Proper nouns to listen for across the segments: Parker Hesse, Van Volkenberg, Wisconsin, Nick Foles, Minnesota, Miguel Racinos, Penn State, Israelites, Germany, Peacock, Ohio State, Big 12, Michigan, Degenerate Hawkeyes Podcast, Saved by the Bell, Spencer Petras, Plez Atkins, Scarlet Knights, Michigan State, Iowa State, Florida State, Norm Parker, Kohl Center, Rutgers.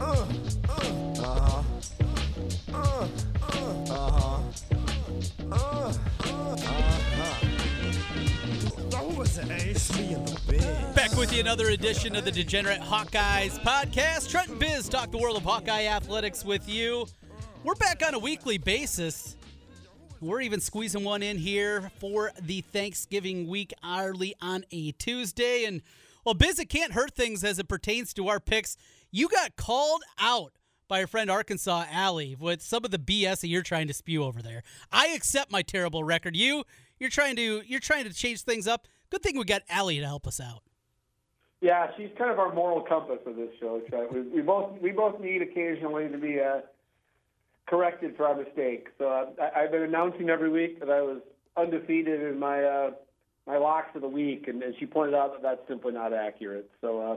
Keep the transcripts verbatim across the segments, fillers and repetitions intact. Uh, uh, uh, uh, uh, uh, uh, Back with you, another edition of the Degenerate Hawkeyes Podcast. Trent and Biz talk the world of Hawkeye athletics with you. We're back on a weekly basis. We're even squeezing one in here for the Thanksgiving week early on a Tuesday. And, well, Biz, it can't hurt things as it pertains to our picks. You got called out by our friend Arkansas Allie with some of the B S that you're trying to spew over there. I accept my terrible record. You, you're trying to you're trying to change things up. Good thing we got Allie to help us out. Yeah, she's kind of our moral compass of this show, Trent. We, we both we both need occasionally to be uh, corrected for our mistakes. So uh, I, I've been announcing every week that I was undefeated in my uh, my locks of the week, and, and she pointed out that that's simply not accurate. So. Uh,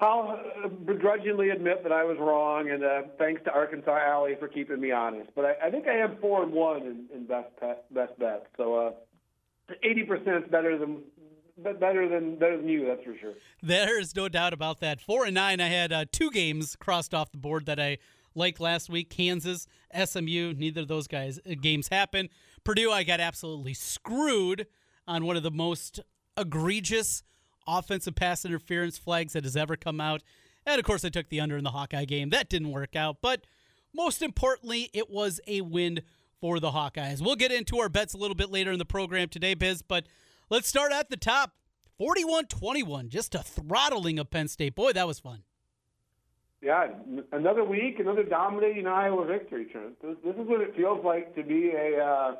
I'll begrudgingly admit that I was wrong, and uh, thanks to Arkansas Allie for keeping me honest. But I, I think I am four and one in, in best pet, best bets, so eighty uh, percent is better than better than better than you. That's for sure. There is no doubt about that. Four and nine. I had uh, two games crossed off the board that I liked last week: Kansas, S M U. Neither of those guys games happened. Purdue, I got absolutely screwed on one of the most egregious offensive pass interference flags that has ever come out. And, of course, I took the under in the Hawkeye game. That didn't work out. But most importantly, it was a win for the Hawkeyes. We'll get into our bets a little bit later in the program today, Biz. But let's start at the top. forty-one twenty-one, just a throttling of Penn State. Boy, that was fun. Yeah, another week, another dominating Iowa victory, Trent. This, this is what it feels like to be a uh,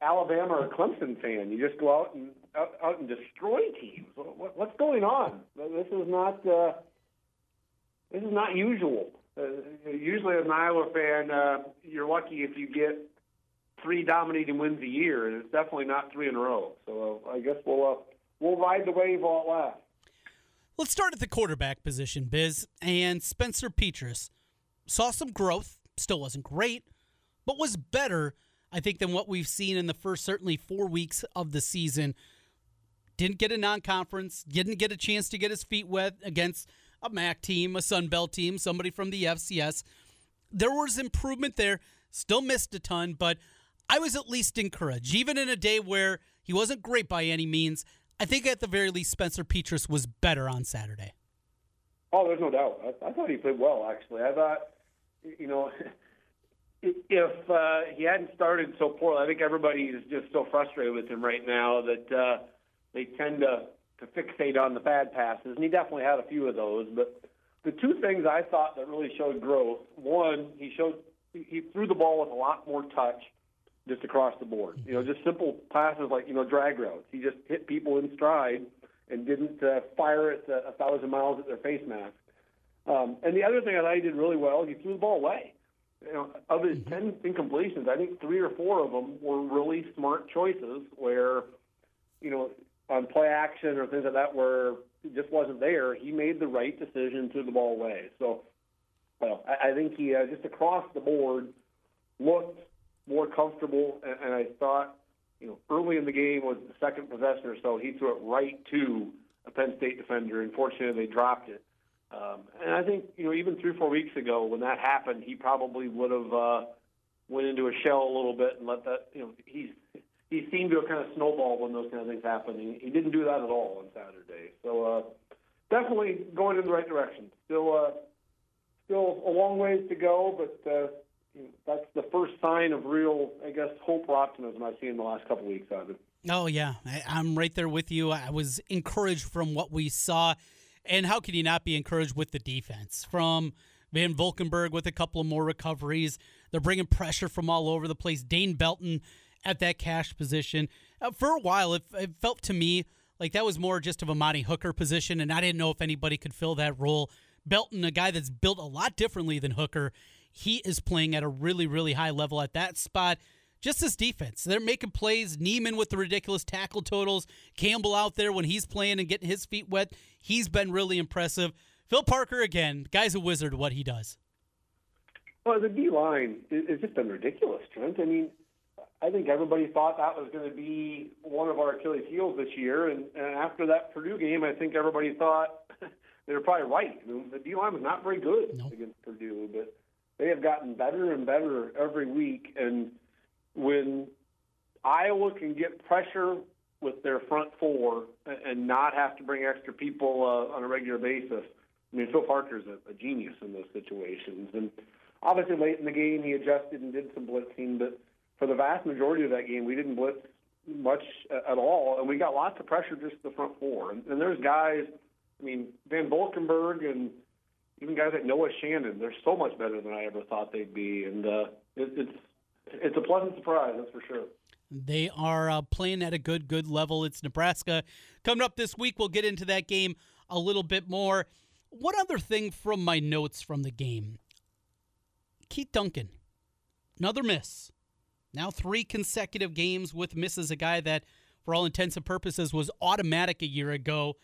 Alabama or Clemson fan. You just go out and Out, out and destroy teams. What, what's going on? This is not uh, this is not usual. Uh, usually, as an Iowa fan, uh, you're lucky if you get three dominating wins a year, and it's definitely not three in a row. So uh, I guess we'll uh, we'll ride the wave while it lasts. Let's start at the quarterback position, Biz, and Spencer Petras saw some growth. Still wasn't great, but was better, I think, than what we've seen in the first certainly four weeks of the season. Didn't get a non-conference, didn't get a chance to get his feet wet against a MAC team, a Sun Belt team, somebody from the F C S. There was improvement there, still missed a ton, but I was at least encouraged. Even in a day where he wasn't great by any means, I think at the very least Spencer Petras was better on Saturday. Oh, there's no doubt. I, I thought he played well, actually. I thought, you know... If uh, he hadn't started so poorly, I think everybody is just so frustrated with him right now that uh, they tend to, to fixate on the bad passes, and he definitely had a few of those. But the two things I thought that really showed growth: one, he showed he threw the ball with a lot more touch, just across the board. You know, just simple passes like you know drag routes. He just hit people in stride and didn't uh, fire it a, a thousand miles at their face mask. Um, and the other thing I thought he did really well: he threw the ball away. You know, of his ten incompletions, I think three or four of them were really smart choices where, you know, on play action or things like that where it just wasn't there, he made the right decision, threw the ball away. So, well, I think he uh, just across the board looked more comfortable, and, and I thought, you know, early in the game was the second possession or so, he threw it right to a Penn State defender, and fortunately they dropped it. Um, and I think, you know, even three or four weeks ago when that happened, he probably would have uh, went into a shell a little bit and let that, you know, he's, he seemed to have kind of snowballed when those kind of things happened. He, he didn't do that at all on Saturday. So uh, definitely going in the right direction. Still uh, still a long ways to go, but uh, you know, that's the first sign of real, I guess, hope or optimism I've seen in the last couple of weeks of it. Oh, yeah. I, I'm right there with you. I was encouraged from what we saw. And how can you not be encouraged with the defense? From Van Volkenberg with a couple of more recoveries. They're bringing pressure from all over the place. Dane Belton at that cash position. Uh, for a while, it, it felt to me like that was more just of a Monty Hooker position, and I didn't know if anybody could fill that role. Belton, a guy that's built a lot differently than Hooker, he is playing at a really, really high level at that spot. Just this defense. They're making plays. Neiman with the ridiculous tackle totals. Campbell out there when he's playing and getting his feet wet. He's been really impressive. Phil Parker, again, the guy's a wizard what he does. Well, the D-line has just been ridiculous, Trent. I mean, I think everybody thought that was going to be one of our Achilles' heels this year. And, and after that Purdue game, I think everybody thought they're probably right. I mean, the D-line was not very good nope. against Purdue, but they have gotten better and better every week. And when Iowa can get pressure with their front four and not have to bring extra people uh, on a regular basis, I mean, Phil Parker's a, a genius in those situations. And obviously late in the game he adjusted and did some blitzing, but for the vast majority of that game we didn't blitz much at all, and we got lots of pressure just the front four. And, and there's guys, I mean, Van Volkenberg and even guys like Noah Shannon, they're so much better than I ever thought they'd be, and uh, it, it's it's a pleasant surprise, that's for sure. They are uh, playing at a good, good level. It's Nebraska. Coming up this week, we'll get into that game a little bit more. One other thing from my notes from the game. Keith Duncan, another miss. Now three consecutive games with misses, a guy that, for all intents and purposes, was automatic a year ago.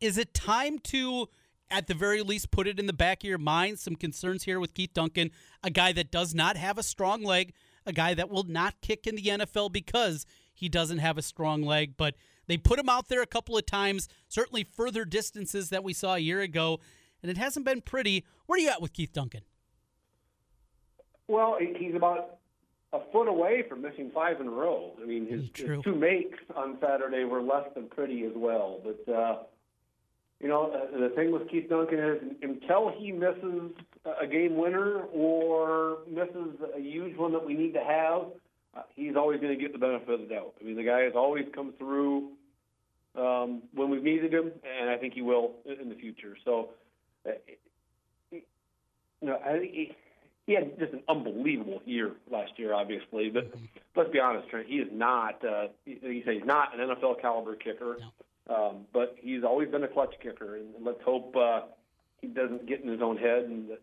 Is it time to, at the very least, put it in the back of your mind, some concerns here with Keith Duncan, a guy that does not have a strong leg, a guy that will not kick in the N F L because he doesn't have a strong leg, but they put him out there a couple of times, certainly further distances that we saw a year ago, and it hasn't been pretty. Where are you at with Keith Duncan? Well, he's about a foot away from missing five in a row. I mean, his, his two makes on Saturday were less than pretty as well. But, uh, you know, uh, the thing with Keith Duncan is until he misses a game winner or misses a huge one that we need to have, uh, he's always going to get the benefit of the doubt. I mean, the guy has always come through um, when we've needed him, and I think he will in the future. So, uh, you know, I think he, He had just an unbelievable year last year, obviously. But let's be honest, Trent, he is not uh, – he, he's not an N F L caliber kicker. No. Um, but he's always been a clutch kicker. And let's hope uh, he doesn't get in his own head. And the,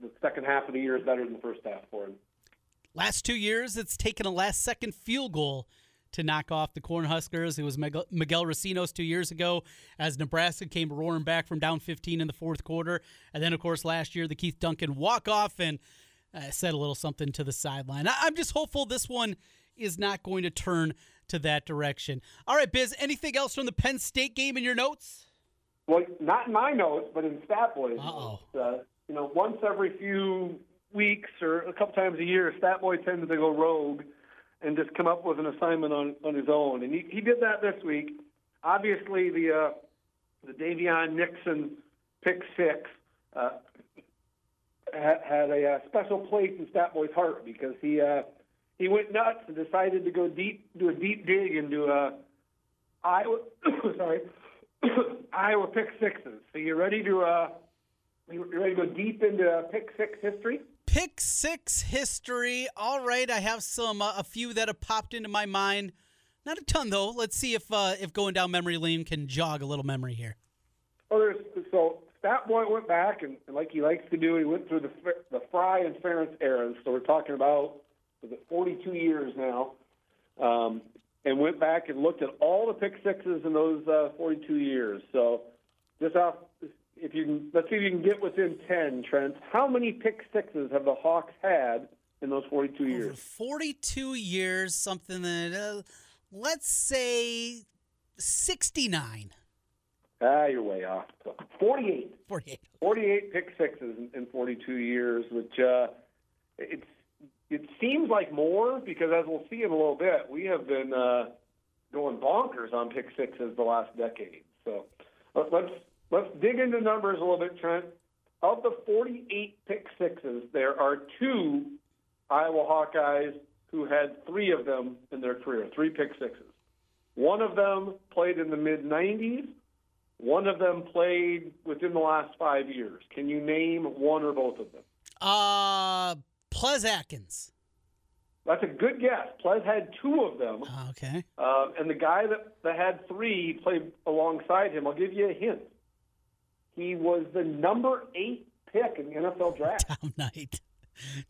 the second half of the year is better than the first half for him. Last two years, it's taken a last-second field goal to knock off the Cornhuskers. It was Miguel Racinos two years ago as Nebraska came roaring back from down fifteen in the fourth quarter. And then, of course, last year, the Keith Duncan walk-off and uh, said a little something to the sideline. I- I'm just hopeful this one is not going to turn to that direction. All right, Biz, anything else from the Penn State game in your notes? Well, not in my notes, but in Stat Boy's notes. Uh, you know, once every few weeks or a couple times a year, Stat Boy tends to go rogue and just come up with an assignment on, on his own. And he, he did that this week. Obviously, the uh, the Daviyon Nixon pick six uh, had, had a uh, special place in Stat Boy's heart because he uh, he went nuts and decided to go deep, do a deep dig into uh, Iowa, sorry, Iowa pick sixes. So you ready to uh, you ready to go deep into uh, pick six history? Pick six history. All right, I have some uh, a few that have popped into my mind. Not a ton though. Let's see if uh, if going down memory lane can jog a little memory here. Well, there's, so Stat Boy went back and, and like he likes to do, he went through the the Fry and Ferentz eras. So we're talking about was it forty-two years now, um, and went back and looked at all the pick sixes in those uh, forty-two years. So just off. If you can, let's see if you can get within ten, Trent. How many pick sixes have the Hawks had in those forty-two years? Over forty-two years, something that, uh, let's say sixty-nine. Ah, you're way off. So forty-eight. forty-eight. forty-eight pick sixes in, in forty-two years, which uh, it's it seems like more because, as we'll see in a little bit, we have been uh, going bonkers on pick sixes the last decade. So let, let's... Let's dig into numbers a little bit, Trent. Of the forty-eight pick sixes, there are two Iowa Hawkeyes who had three of them in their career, three pick sixes. One of them played in the mid-nineties. One of them played within the last five years. Can you name one or both of them? Uh, Plez Atkins. That's a good guess. Plez had two of them. Okay. Uh, and the guy that, that had three played alongside him. I'll give you a hint. He was the number eight pick in the N F L draft. Tom Knight.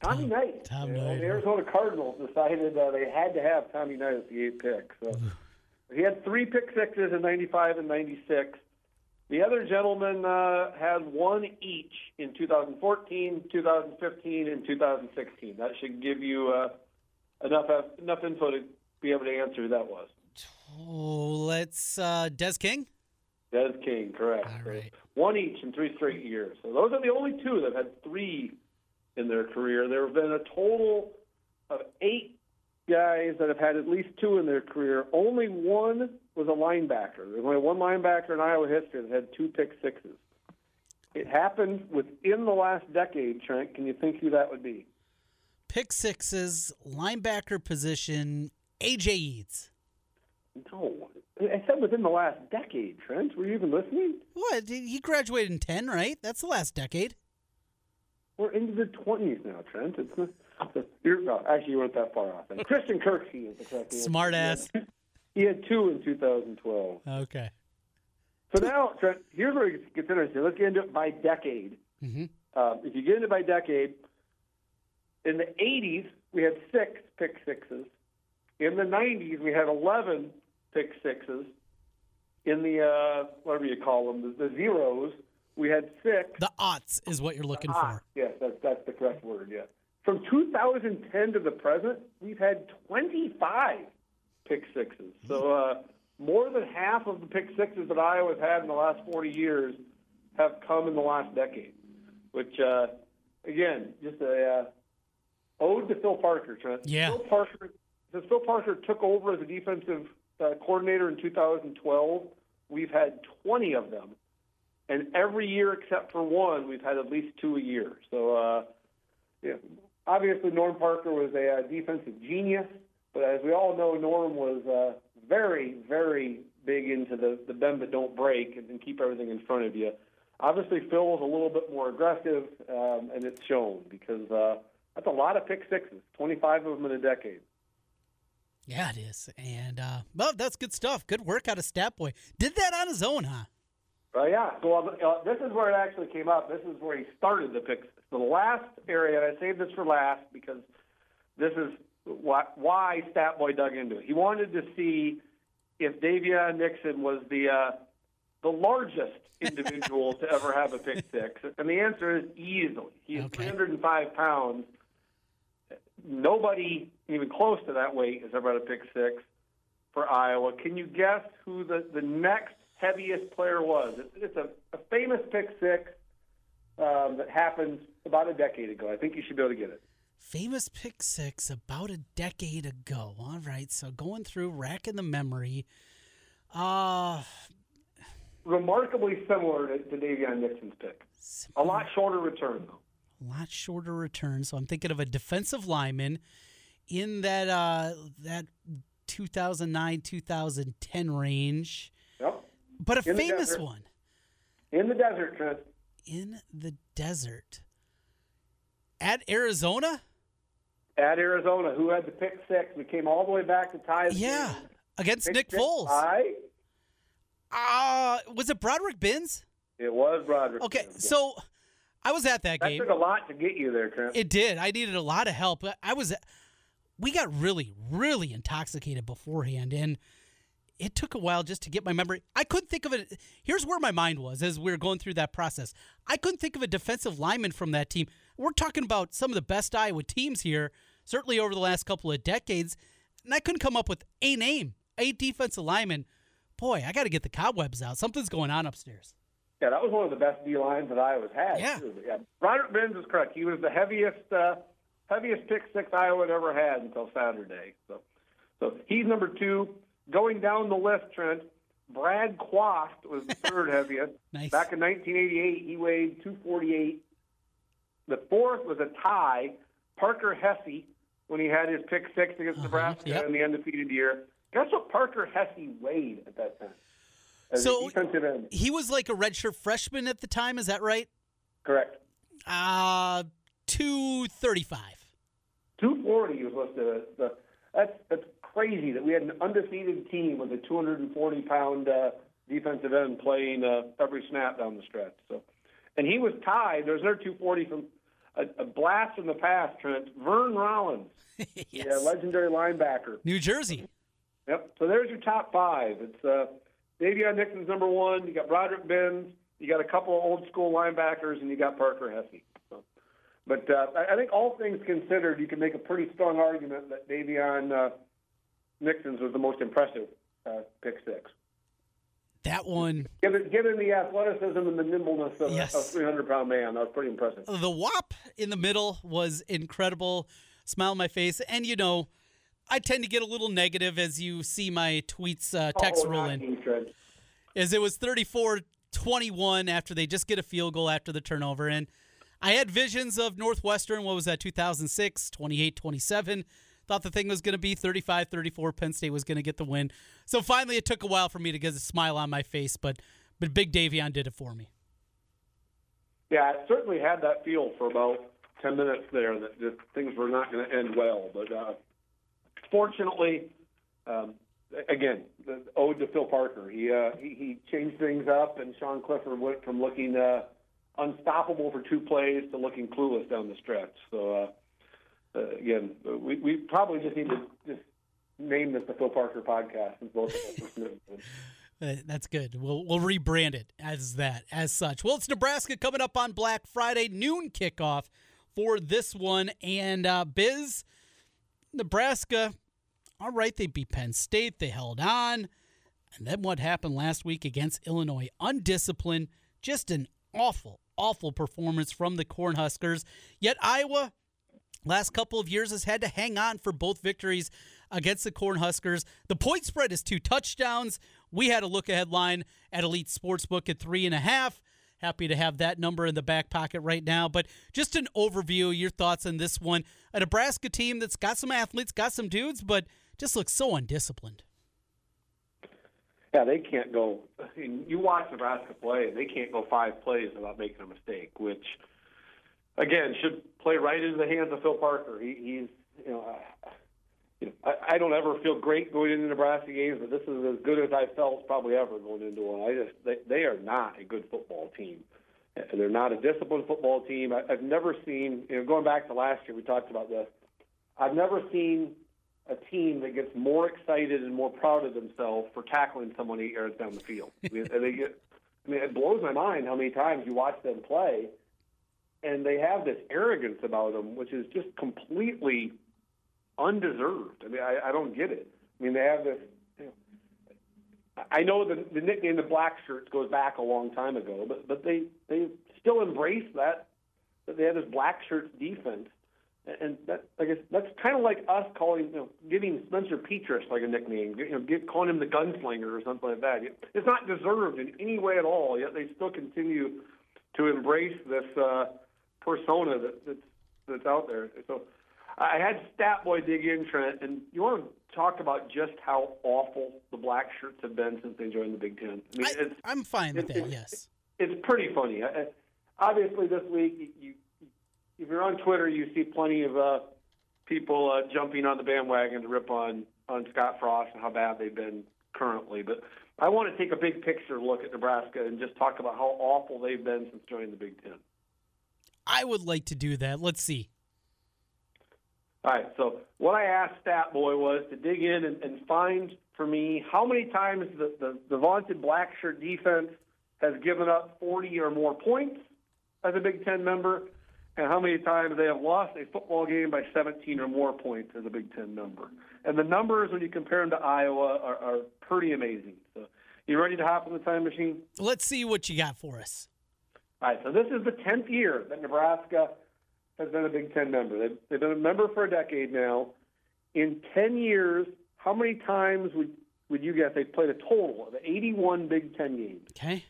Tommy Tom, Knight. Tom you know, Knight. The Arizona Cardinals decided uh, they had to have Tommy Knight as the eighth pick. So he had three pick sixes in ninety-five and ninety-six. The other gentleman uh, had one each in two thousand fourteen, two thousand fifteen, and two thousand sixteen. That should give you uh, enough enough info to be able to answer who that was. Oh, let's uh, Des King. That is king, correct. Right. One each in three straight years. So those are the only two that have had three in their career. There have been a total of eight guys that have had at least two in their career. Only one was a linebacker. There's only one linebacker in Iowa history that had two pick sixes. It happened within the last decade, Trent. Can you think who that would be? Pick sixes, linebacker position, A J Eads. No. I said within the last decade, Trent. Were you even listening? What? He graduated in ten, right? That's the last decade. We're into the twenties now, Trent. It's not, you're, no, actually, you weren't that far off. And Christian Kirksey is the correct answer. Smart ass. He had two in two thousand twelve. Okay. So now, Trent, here's where it gets interesting. Let's get into it by decade. Mm-hmm. Uh, if you get into it by decade, in the eighties, we had six pick sixes. In the nineties, we had eleven pick sixes. In the, uh, whatever you call them, the, the zeros, we had six. The aughts is what you're looking ah, for. Yes, that's, that's the correct word, yeah. From two thousand ten to the present, we've had twenty-five pick sixes. So uh, more than half of the pick sixes that Iowa's had in the last forty years have come in the last decade, which, uh, again, just a uh, ode to Phil Parker, Trent. Yeah. Phil Parker. Since Phil Parker took over as a defensive uh, coordinator in two thousand twelve, we've had twenty of them. And every year except for one, we've had at least two a year. So, uh, yeah, obviously Norm Parker was a uh, defensive genius, but as we all know, Norm was uh, very, very big into the, the bend but don't break and, and keep everything in front of you. Obviously, Phil was a little bit more aggressive, um, and it's shown because uh, that's a lot of pick sixes, twenty-five of them in a decade. Yeah, it is. And, uh, well, that's good stuff. Good work out of Stat Boy. Did that on his own, huh? Uh, yeah. So uh, this is where it actually came up. This is where he started the picks. The last area, and I saved this for last because this is wh- why Stat Boy dug into it. He wanted to see if Daviyon Nixon was the uh, the largest individual to ever have a pick six. And the answer is easily. He is okay. three hundred five pounds. Nobody even close to that weight has ever had a pick six for Iowa. Can you guess who the, the next heaviest player was? It's, it's a, a famous pick six um, that happened about a decade ago. I think you should be able to get it. Famous pick six about a decade ago. All right, so going through, racking the memory. Uh... Remarkably similar to, to Daviyon Nixon's pick. Similar. A lot shorter return, though. A lot shorter return, so I'm thinking of a defensive lineman in that uh, that two thousand nine two thousand ten range. Yep. But a in famous one. In the desert, Chris. In the desert. At Arizona? At Arizona, who had the pick six. We came all the way back to ties. Yeah, game. Against pick Nick Foles. High. Uh, was it Broderick Binns? It was Broderick Okay, Binns, yeah. So... I was at that, that game. That took a lot to get you there, Trent. It did. I needed a lot of help. I was. We got really, really intoxicated beforehand, and it took a while just to get my memory. I couldn't think of it. Here's where my mind was as we were going through that process. I couldn't think of a defensive lineman from that team. We're talking about some of the best Iowa teams here, certainly over the last couple of decades, and I couldn't come up with a name, a defensive lineman. Boy, I got to get the cobwebs out. Something's going on upstairs. Yeah, that was one of the best D-lines that Iowa's had. Yeah. yeah. Broderick Binns is correct. He was the heaviest uh, heaviest pick six Iowa had ever had until Saturday. So so he's number two. Going down the list, Trent, Brad Quast was the third heaviest. Nice. Back in nineteen eighty-eight, he weighed two forty-eight. The fourth was a tie. Parker Hesse, when he had his pick six against uh-huh. Nebraska yep. in the undefeated year. Guess what Parker Hesse weighed at that time? So he was like a redshirt freshman at the time, is that right? Correct. Uh, two thirty-five. two forty was listed. The, that's, that's crazy that we had an undefeated team with a two hundred forty pound uh, defensive end playing uh, every snap down the stretch. So, and he was tied. There's another two forty from a, a blast from the past, Trent. Vern Rollins, yes. The uh, legendary linebacker. New Jersey. Yep. So there's your top five. It's uh. Daviyon Nixon's number one. You got Broderick Binns. You got a couple of old school linebackers, and you got Parker Hesse. So, but uh, I think all things considered, you can make a pretty strong argument that Daviyon uh, Nixon's was the most impressive uh, pick six. That one. Given, given the athleticism and the nimbleness of yes. a three hundred pound man, that was pretty impressive. The whop in the middle was incredible. Smile on my face. And, you know, I tend to get a little negative as you see my tweets, uh, text oh, roll in. As it was thirty-four twenty-one after they just get a field goal after the turnover. And I had visions of Northwestern, what was that, two thousand six, twenty-eight twenty-seven. Thought the thing was going to be thirty-five thirty-four. Penn State was going to get the win. So finally it took a while for me to get a smile on my face, but but Big Daviyon did it for me. Yeah, I certainly had that feel for about ten minutes there that just things were not going to end well. But uh, fortunately, um, again, the ode to Phil Parker. He, uh, he he changed things up, and Sean Clifford went from looking uh, unstoppable for two plays to looking clueless down the stretch. So, uh, Uh, again, we, we probably just need to just name this the Phil Parker podcast. Both of us. That's good. We'll we'll rebrand it as that, as such. Well, it's Nebraska coming up on Black Friday, noon kickoff for this one. And uh, Biz, Nebraska, all right, they beat Penn State. They held on. And then what happened last week against Illinois? Undisciplined, just an awful, awful performance from the Cornhuskers. Yet Iowa, last couple of years, has had to hang on for both victories against the Cornhuskers. The point spread is two touchdowns. We had a look-ahead line at Elite Sportsbook at three and a half. Happy to have that number in the back pocket right now. But just an overview, your thoughts on this one. A Nebraska team that's got some athletes, got some dudes, but just looks so undisciplined. Yeah, they can't go. I mean, you watch Nebraska play, and they can't go five plays without making a mistake, which – again, should play right into the hands of Phil Parker. He, he's, you know, uh, you know I, I don't ever feel great going into Nebraska games, but this is as good as I felt probably ever going into one. I just, they, they are not a good football team. They're not a disciplined football team. I, I've never seen, you know, going back to last year, we talked about this. I've never seen a team that gets more excited and more proud of themselves for tackling someone eight yards down the field. I mean, they get, I mean, it blows my mind how many times you watch them play. And they have this arrogance about them, which is just completely undeserved. I mean, I, I don't get it. I mean, they have this, you know, I know the, the nickname the Black Shirts goes back a long time ago, but, but they, they still embrace that, that they have this Black Shirts defense. And that, I guess that's kind of like us calling, you know, giving Spencer Petras like a nickname, you know, get, calling him the gunslinger or something like that. It's not deserved in any way at all, yet they still continue to embrace this uh, – persona that, that's, that's out there. So I had Stat Boy dig in, Trent, and you want to talk about just how awful the Black Shirts have been since they joined the Big Ten. I mean, I, it's, I'm fine with it, that, it, yes. It, it's pretty funny. I, obviously, this week, you, if you're on Twitter, you see plenty of uh, people uh, jumping on the bandwagon to rip on, on Scott Frost and how bad they've been currently. But I want to take a big picture look at Nebraska and just talk about how awful they've been since joining the Big Ten. I would like to do that. Let's see. All right, so what I asked Stat Boy was to dig in and, and find for me how many times the, the, the vaunted Black Shirt defense has given up forty or more points as a Big Ten member, and how many times they have lost a football game by seventeen or more points as a Big Ten member. And the numbers, when you compare them to Iowa, are, are pretty amazing. So you ready to hop on the time machine? Let's see what you got for us. All right, so this is the tenth year that Nebraska has been a Big Ten member. They've, they've been a member for a decade now. In ten years, how many times would, would you guess they've played a total of eighty-one Big Ten games? Okay.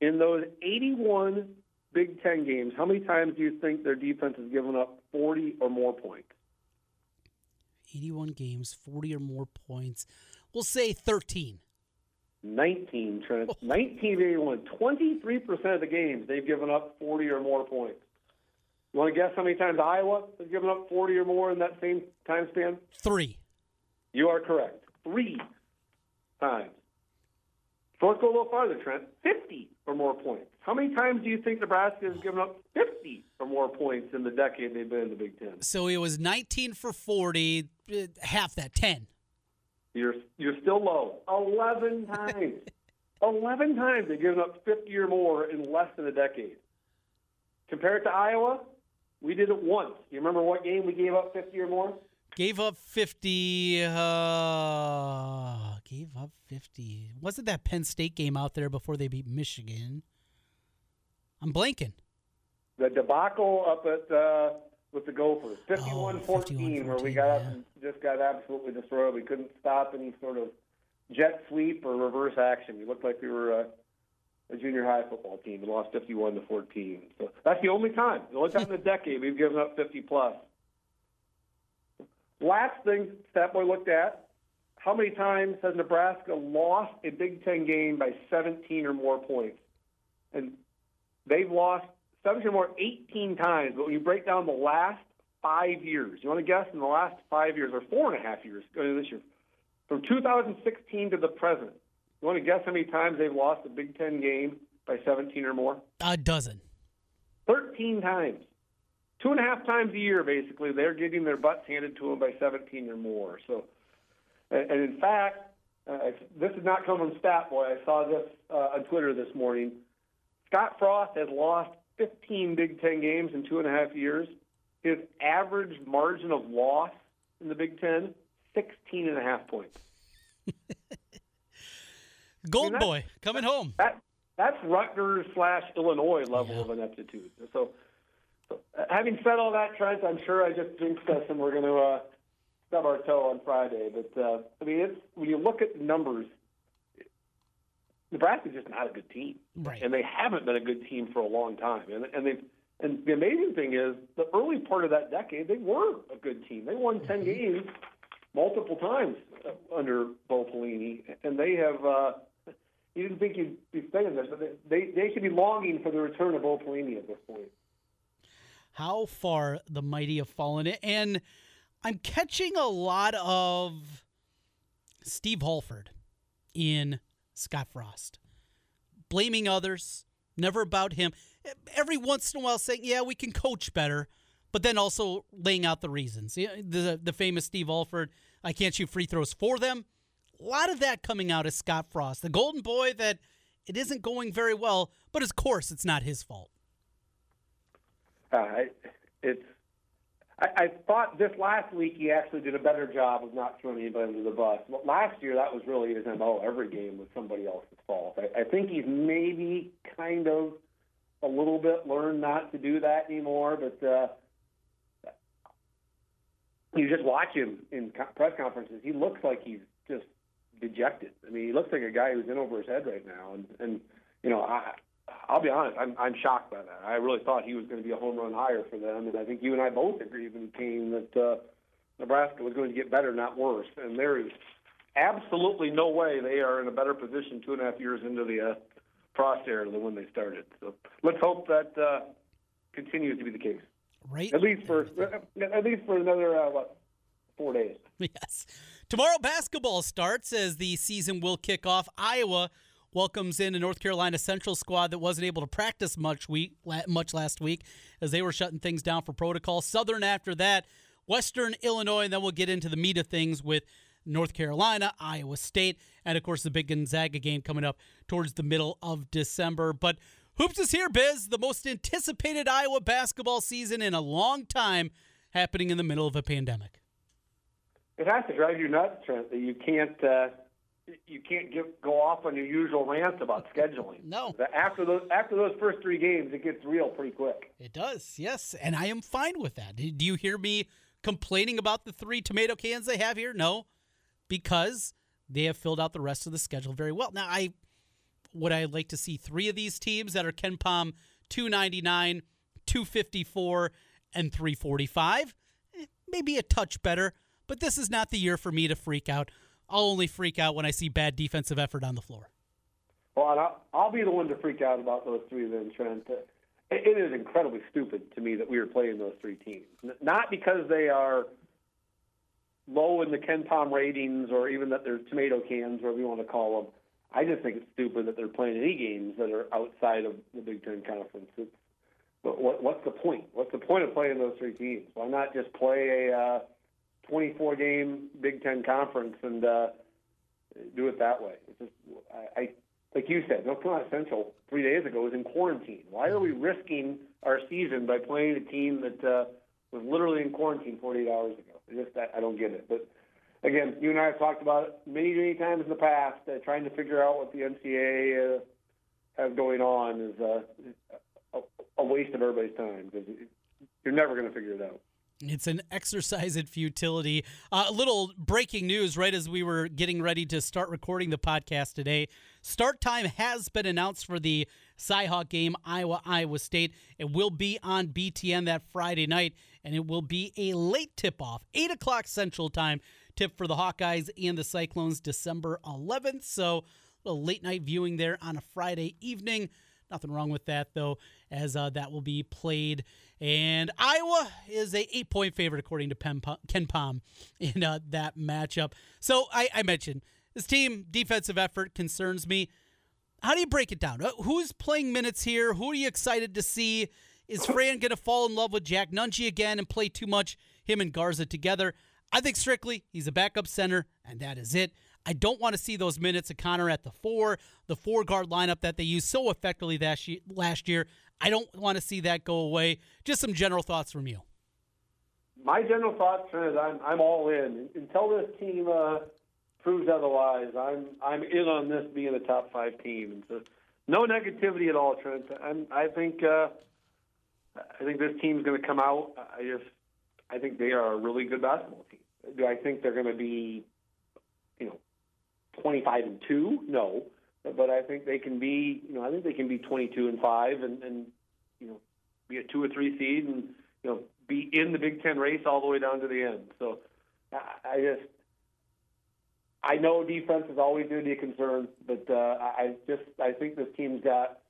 In those eighty-one Big Ten games, how many times do you think their defense has given up forty or more points? eighty-one games, forty or more points. We'll say thirteen. nineteen, Trent. nineteen eighty-one. twenty-three percent of the games, they've given up forty or more points. You want to guess how many times Iowa has given up forty or more in that same time span? Three. You are correct. Three times. So let's go a little farther, Trent. fifty or more points. How many times do you think Nebraska has given up fifty or more points in the decade they've been in the Big Ten? So it was nineteen for forty, half that, ten. You're you're still low. Eleven times. Eleven times they've given up fifty or more in less than a decade. Compare it to Iowa, we did it once. You remember what game we gave up fifty or more? Gave up fifty. Uh, gave up fifty. Wasn't that Penn State game out there before they beat Michigan? I'm blanking. The debacle up at uh, with the Gophers, fifty-one fourteen, where we got yeah. up and just got absolutely destroyed. We couldn't stop any sort of jet sweep or reverse action. We looked like we were a, a junior high football team. We lost fifty-one to fourteen. So that's the only time, the only time in the decade we've given up fifty plus. Last thing Stat Boy looked at, how many times has Nebraska lost a Big Ten game by seventeen or more points? And they've lost seventeen or more eighteen times. But when you break down the last five years, you want to guess in the last five years, or four and a half years, this year, from two thousand sixteen to the present, you want to guess how many times they've lost a Big Ten game by seventeen or more? A dozen. thirteen times. Two and a half times a year, basically, they're getting their butts handed to them by seventeen or more. So, and, and in fact, uh, this did not come from Stat Boy. I saw this uh, on Twitter this morning. Scott Frost has lost fifteen Big Ten games in two and a half years. His average margin of loss in the Big Ten, sixteen and a half points. Gold I mean, boy coming that, home. That, that's Rutgers slash Illinois level yeah. of ineptitude. So. So, having said all that, Trent, I'm sure I just jinxed us and we're going to uh, stub our toe on Friday. But, uh, I mean, it's, when you look at the numbers, Nebraska's just not a good team. Right. And they haven't been a good team for a long time. And and they've, and the amazing thing is, the early part of that decade, they were a good team. They won ten mm-hmm. games multiple times under Bo Pelini. And they have uh, – you didn't think you'd be saying this, but they, they should be longing for the return of Bo Pelini at this point. How far the mighty have fallen. And I'm catching a lot of Steve Alford in Scott Frost. Blaming others, never about him. Every once in a while saying, yeah, we can coach better, but then also laying out the reasons. The, the famous Steve Alford, I can't shoot free throws for them. A lot of that coming out is Scott Frost, the golden boy that it isn't going very well, but of course it's not his fault. Uh, I, it's, I, I thought this last week he actually did a better job of not throwing anybody under the bus. Last year, that was really his M O. Every game was somebody else's fault. I, I think he's maybe kind of a little bit learned not to do that anymore, but uh, you just watch him in co- press conferences. He looks like he's just dejected. I mean, he looks like a guy who's in over his head right now, and, and you know, I I'll be honest, I'm, I'm shocked by that. I really thought he was going to be a home run hire for them, and I think you and I both agreed when he came that uh, Nebraska was going to get better, not worse. And there is absolutely no way they are in a better position two and a half years into the uh, Frost era than when they started. So let's hope that uh, continues to be the case. Right. At least for at least for another uh, what four days. Yes. Tomorrow basketball starts as the season will kick off. Iowa welcomes in a North Carolina Central squad that wasn't able to practice much week much last week as they were shutting things down for protocol. Southern after that, Western Illinois, and then we'll get into the meat of things with North Carolina, Iowa State, and, of course, the big Gonzaga game coming up towards the middle of December. But Hoops is here, Biz, the most anticipated Iowa basketball season in a long time happening in the middle of a pandemic. It has to drive you nuts, Trent, that you can't uh... – You can't give, go off on your usual rant about scheduling. No. After those, after those first three games, it gets real pretty quick. It does, yes, and I am fine with that. Do you hear me complaining about the three tomato cans they have here? No, because they have filled out the rest of the schedule very well. Now, I would I like to see three of these teams that are KenPom two ninety-nine, two fifty-four, and three forty-five? Maybe a touch better, but this is not the year for me to freak out. I'll only freak out when I see bad defensive effort on the floor. Well, and I'll, I'll be the one to freak out about those three then, Trent. It, it is incredibly stupid to me that we are playing those three teams. Not because they are low in the KenPom ratings or even that they're tomato cans, whatever you want to call them. I just think it's stupid that they're playing any games that are outside of the Big Ten Conference. It's, what, what's the point? What's the point of playing those three teams? Why not just play a uh, – twenty-four game Big Ten Conference and uh, do it that way? It's just, I, I like you said, North Carolina Central three days ago was in quarantine. Why are we risking our season by playing a team that uh, was literally in quarantine forty-eight hours ago? Just I, I don't get it. But again, you and I have talked about it many, many times in the past, uh, trying to figure out what the N C double A uh, has going on is uh, a waste of everybody's time, because you're never going to figure it out. It's an exercise in futility. A uh, little breaking news right as we were getting ready to start recording the podcast today. Start time has been announced for the Cy-Hawk game, Iowa-Iowa State. It will be on B T N that Friday night, and it will be a late tip-off, eight o'clock Central Time tip for the Hawkeyes and the Cyclones December eleventh. So a little late-night viewing there on a Friday evening. Nothing wrong with that, though, as uh, that will be played. And Iowa is a eight-point favorite, according to KenPom, in uh, that matchup. So I, I mentioned this team defensive effort concerns me. How do you break it down? Who's playing minutes here? Who are you excited to see? Is Fran going to fall in love with Jack Nungy again and play too much, him and Garza together? I think strictly he's a backup center, and that is it. I don't want to see those minutes of Connor at the four, the four-guard lineup that they used so effectively last year. I don't want to see that go away. Just some general thoughts from you. My general thoughts is I'm, I'm all in. Until this team uh, proves otherwise, I'm I'm in on this being a top-five team. So no negativity at all, Trent. I'm, I think uh, I think this team's going to come out. I just I think they are a really good basketball team. Do I think they're going to be, you know, twenty-five and two? No, but I think they can be, you know, I think they can be twenty-two and five and, and, you know, be a two or three seed and, you know, be in the Big Ten race all the way down to the end. So I just, I know defense is always going to be a concern, but uh, I just, I think this team's got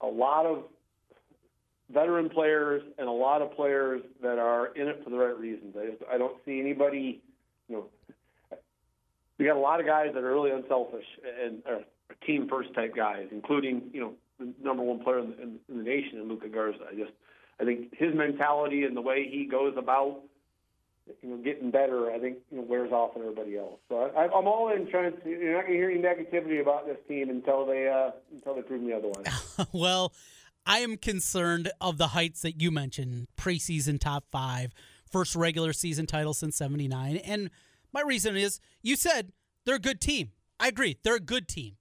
a lot of veteran players and a lot of players that are in it for the right reasons. I just, I don't see anybody, you know, we got a lot of guys that are really unselfish and are team first type guys, including, you know, the number one player in the, in, in the nation, in Luka Garza. I just, I think his mentality and the way he goes about, you know, getting better, I think, you know, wears off on everybody else. So I, I'm all in, trying to. You're not going to hear any negativity about this team until they uh, until they prove me otherwise. Well, I am concerned of the heights that you mentioned: preseason top five, first regular season title since seventy-nine, and my reason is, you said they're a good team. I agree. They're a good team.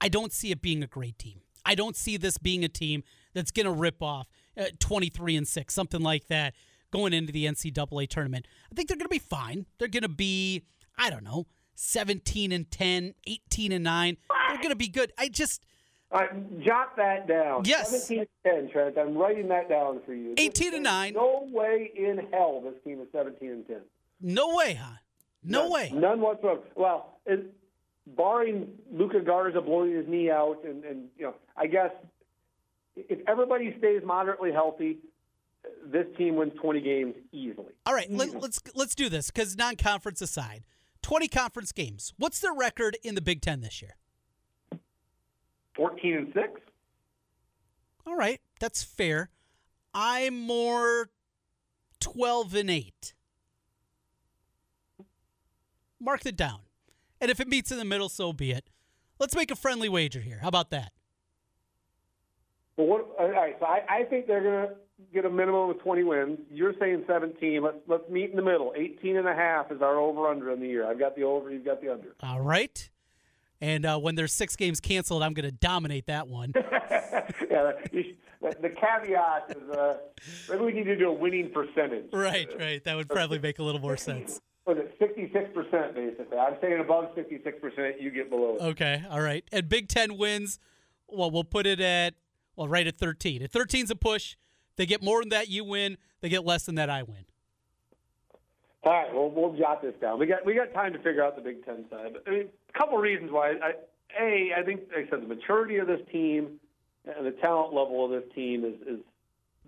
I don't see it being a great team. I don't see this being a team that's going to rip off uh, twenty-three and six, something like that, going into the N C double A tournament. I think they're going to be fine. They're going to be, I don't know, seventeen and ten, eighteen and nine. They're going to be good. I just... All right, jot that down. Yes. seventeen and ten, Trent. I'm writing that down for you. eighteen and nine. No way in hell this team is seventeen and ten. No way, huh? No none, way. None whatsoever. Well, it, barring Luka Garza blowing his knee out, and, and, you know, I guess if everybody stays moderately healthy, this team wins twenty games easily. All right, easily. Let, let's let's do this, because non-conference aside, twenty conference games. What's their record in the Big Ten this year? fourteen and six. All right, that's fair. I'm more twelve and eight. Mark it down. And if it meets in the middle, so be it. Let's make a friendly wager here. How about that? Well, what, all right, so I, I think they're going to get a minimum of twenty wins. You're saying seventeen. Let's let's meet in the middle. eighteen and a half is our over-under in the year. I've got the over, you've got the under. All right. And uh, when there's six games canceled, I'm going to dominate that one. Yeah, the, the caveat is uh, maybe we need to do a winning percentage. Right, right. That would probably make a little more sense. Was it sixty-six percent, basically? I'm saying above sixty-six percent, you get below it. Okay, all right. And Big Ten wins, well, we'll put it at, well, right at thirteen. If thirteen's a push, they get more than that, you win. They get less than that, I win. All right, well, we'll jot this down. We got we got time to figure out the Big Ten side. But, I mean, a couple reasons why. I, a, I think, like I said, the maturity of this team and the talent level of this team is, is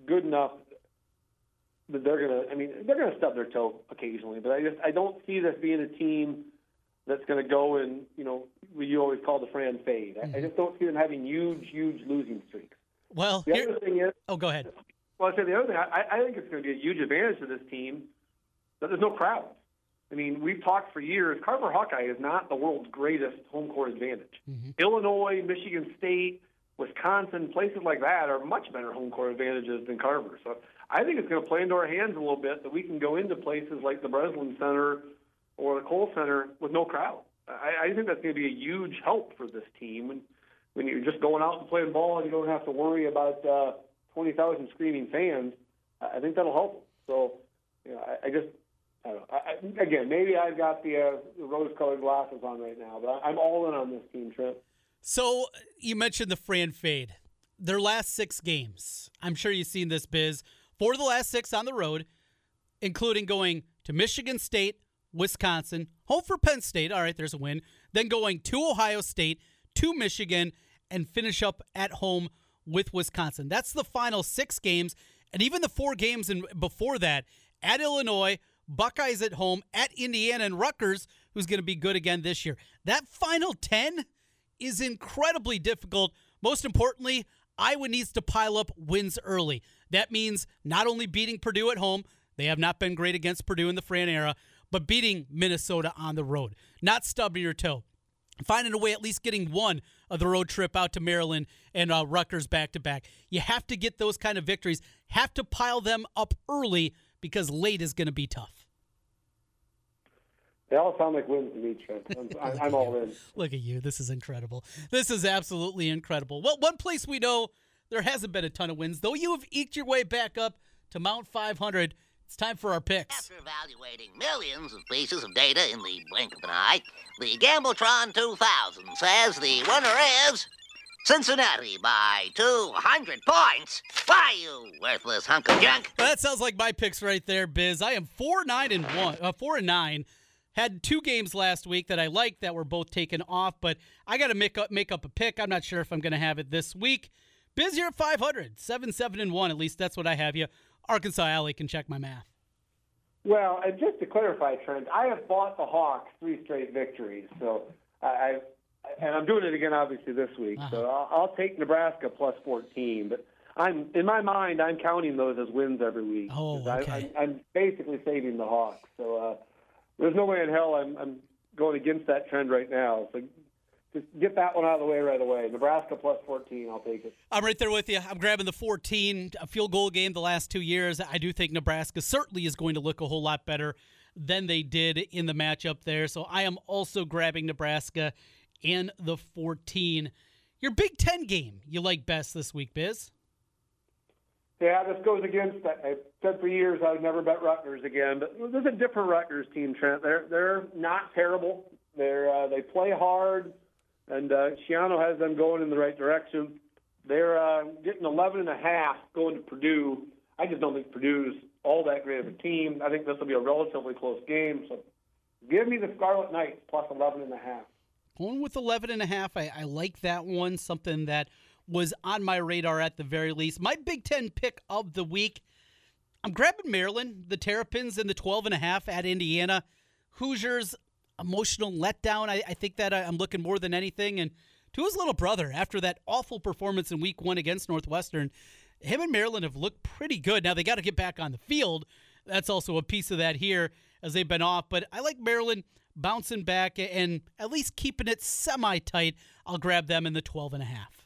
good enough. They're gonna. I mean, they're gonna stub their toe occasionally, but I just I don't see this being a team that's gonna go and, you know, what you always call the Fran fade. I, mm-hmm. I just don't see them having huge, huge losing streaks. Well, the here, other thing is. Oh, go ahead. Well, I said the other thing. I, I think it's gonna be a huge advantage to this team that there's no crowd. I mean, we've talked for years. Carver Hawkeye is not the world's greatest home court advantage. Mm-hmm. Illinois, Michigan State, Wisconsin, places like that are much better home court advantages than Carver. So I think it's going to play into our hands a little bit that we can go into places like the Breslin Center or the Kohl Center with no crowd. I, I think that's going to be a huge help for this team. And when you're just going out and playing ball and you don't have to worry about uh, twenty thousand screaming fans, I think that'll help them. So, you know, I, I just, I don't know. I, again, maybe I've got the, uh, the rose-colored glasses on right now, but I'm all in on this team, Trent. So you mentioned the Fran fade. Their last six games, I'm sure you've seen this, Biz, for the last six on the road, including going to Michigan State, Wisconsin, home for Penn State. All right, there's a win. Then going to Ohio State, to Michigan, and finish up at home with Wisconsin. That's the final six games, and even the four games in, before that, at Illinois, Buckeyes at home, at Indiana, and Rutgers, who's going to be good again this year. That final ten is incredibly difficult. Most importantly, Iowa needs to pile up wins early. That means not only beating Purdue at home, they have not been great against Purdue in the Fran era, but beating Minnesota on the road, not stubbing your toe, finding a way at least getting one of the road trip out to Maryland and uh, Rutgers back-to-back. You have to get those kind of victories, have to pile them up early because late is going to be tough. They all sound like wins to me, Trent. I'm, I'm, I'm all in. Look at you. This is incredible. This is absolutely incredible. Well, one place we know there hasn't been a ton of wins, though you have eked your way back up to Mount five hundred. It's time for our picks. After evaluating millions of pieces of data in the blink of an eye, the Gambletron two thousand says the winner is Cincinnati by two hundred points. Why, you worthless hunk of junk? Well, that sounds like my picks right there, Biz. I am four nine and one. Uh, four and nine. Had two games last week that I liked that were both taken off, but I got to make up make up a pick. I'm not sure if I'm going to have it this week. Biz, you're at five hundred, seven seven and one. At least that's what I have you. Arkansas Allie can check my math. Well, and just to clarify, Trent, I have bought the Hawks three straight victories. So I, I and I'm doing it again, obviously, this week. Uh-huh. So I'll, I'll take Nebraska plus fourteen. But I'm in my mind, I'm counting those as wins every week. Oh, okay. I, I, I'm basically saving the Hawks. So uh, there's no way in hell I'm, I'm going against that trend right now. So just get that one out of the way right away. Nebraska plus fourteen, I'll take it. I'm right there with you. I'm grabbing the fourteen. A field goal game the last two years. I do think Nebraska certainly is going to look a whole lot better than they did in the matchup there. So I am also grabbing Nebraska and the fourteen. Your Big Ten game you like best this week, Biz? Yeah, this goes against, I said for years I would never bet Rutgers again, but there's a different Rutgers team, Trent. They're, they're not terrible. They're, uh, they play hard. And uh, Schiano has them going in the right direction. They're uh, getting eleven and a half going to Purdue. I just don't think Purdue's all that great of a team. I think this will be a relatively close game. So give me the Scarlet Knights plus eleven and a half. Going with eleven and a half, I, I like that one, something that was on my radar at the very least. My Big Ten pick of the week, I'm grabbing Maryland, the Terrapins, and the twelve and a half at Indiana. Hoosiers. Emotional letdown. I, I think that I, I'm looking more than anything. And to his little brother, after that awful performance in week one against Northwestern, him and Maryland have looked pretty good. Now they got to get back on the field. That's also a piece of that here as they've been off. But I like Maryland bouncing back and at least keeping it semi-tight. I'll grab them in the twelve and a half.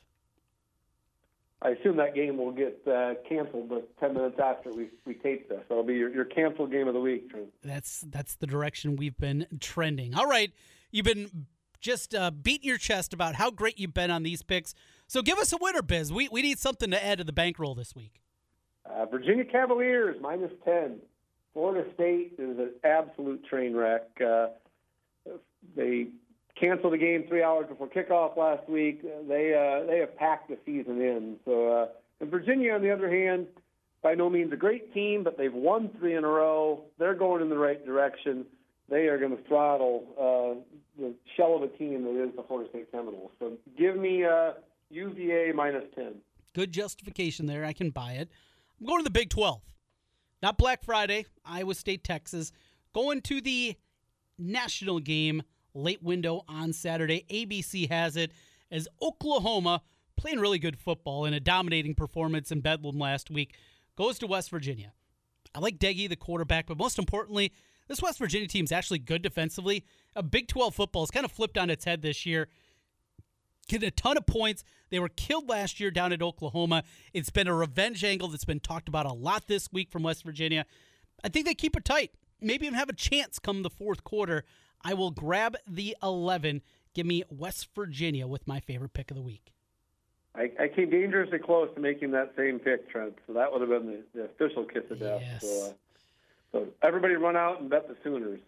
I assume that game will get uh, canceled but ten minutes after we, we tape this. That'll be your, your canceled game of the week, Trent. That's, that's the direction we've been trending. All right, you've been just uh, beating your chest about how great you've been on these picks. So give us a winner, Biz. We we need something to add to the bankroll this week. Uh, Virginia Cavaliers, minus ten. Florida State is an absolute train wreck. Uh, they canceled the game three hours before kickoff last week. They uh, they have packed the season in. So, uh, and Virginia, on the other hand, by no means a great team, but they've won three in a row. They're going in the right direction. They are going to throttle uh, the shell of a team that is the Florida State Seminoles. So give me uh, U V A minus ten. Good justification there. I can buy it. I'm going to the Big twelve. Not Black Friday, Iowa State, Texas. Going to the national game. Late window on Saturday. A B C has it as Oklahoma, playing really good football in a dominating performance in Bedlam last week, goes to West Virginia. I like Deggy, the quarterback, but most importantly, this West Virginia team's actually good defensively. A Big twelve football is kind of flipped on its head this year. get a ton of points. They were killed last year down at Oklahoma. It's been a revenge angle that's been talked about a lot this week from West Virginia. I think they keep it tight. Maybe even have a chance come the fourth quarter. I will grab the eleven. Give me West Virginia with my favorite pick of the week. I, I came dangerously close to making that same pick, Trent. So that would have been the, the official kiss of death. Yes. So, uh, so everybody run out and bet the Sooners.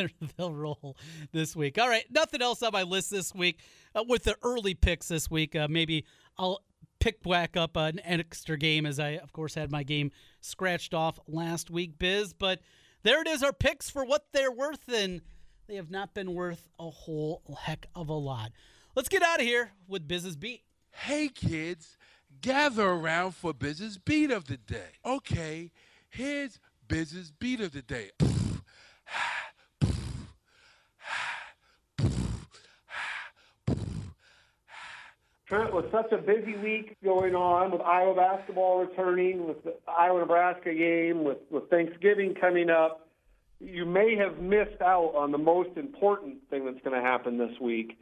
So. They'll roll this week. All right, nothing else on my list this week. Uh, with the early picks this week, uh, maybe I'll pick back up an extra game as I, of course, had my game scratched off last week, Biz. But there it is, our picks for what they're worth, and they have not been worth a whole heck of a lot. Let's get out of here with Biz's Beat. Hey, kids, gather around for Biz's Beat of the Day. Okay, here's Biz's Beat of the Day. Trent, was such a busy week going on with Iowa basketball returning, with the Iowa-Nebraska game, with, with Thanksgiving coming up. You may have missed out on the most important thing that's going to happen this week.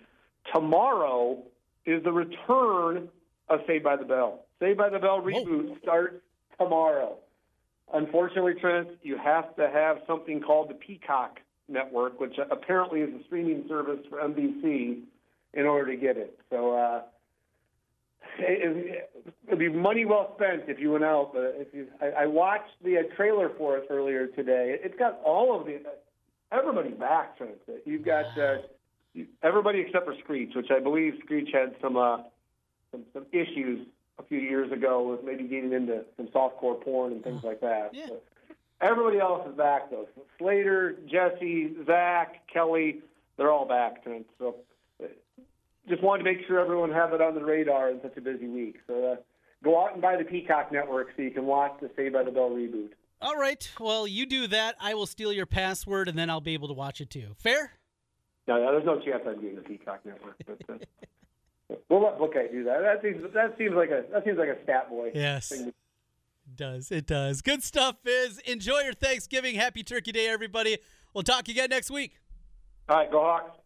Tomorrow is the return of Saved by the Bell. Saved by the Bell reboot Whoa. starts tomorrow. Unfortunately, Trent, you have to have something called the Peacock Network, which apparently is a streaming service for N B C, in order to get it. So uh, it would be money well spent if you went out. But if you, I, I watched the uh, trailer for it earlier today. It's got all of the everybody back, Trent. You've got. Uh, Everybody except for Screech, which I believe Screech had some, uh, some some issues a few years ago with maybe getting into some softcore porn and things like that. Yeah. But everybody else is back, though. Slater, Jesse, Zach, Kelly, they're all back. So just wanted to make sure everyone had it on the radar in such a busy week. So uh, go out and buy the Peacock Network so you can watch the Saved by the Bell reboot. All right. Well, you do that. I will steal your password, and then I'll be able to watch it, too. Fair? No, no, there's no chance I'm doing the Peacock Network. But, uh, we'll let Bookeye do that. That seems that seems like a that seems like a Stat Boy. Yes, thing. It does. It does. Good stuff, Fizz. Enjoy your Thanksgiving. Happy Turkey Day, everybody. We'll talk again next week. All right, go Hawks.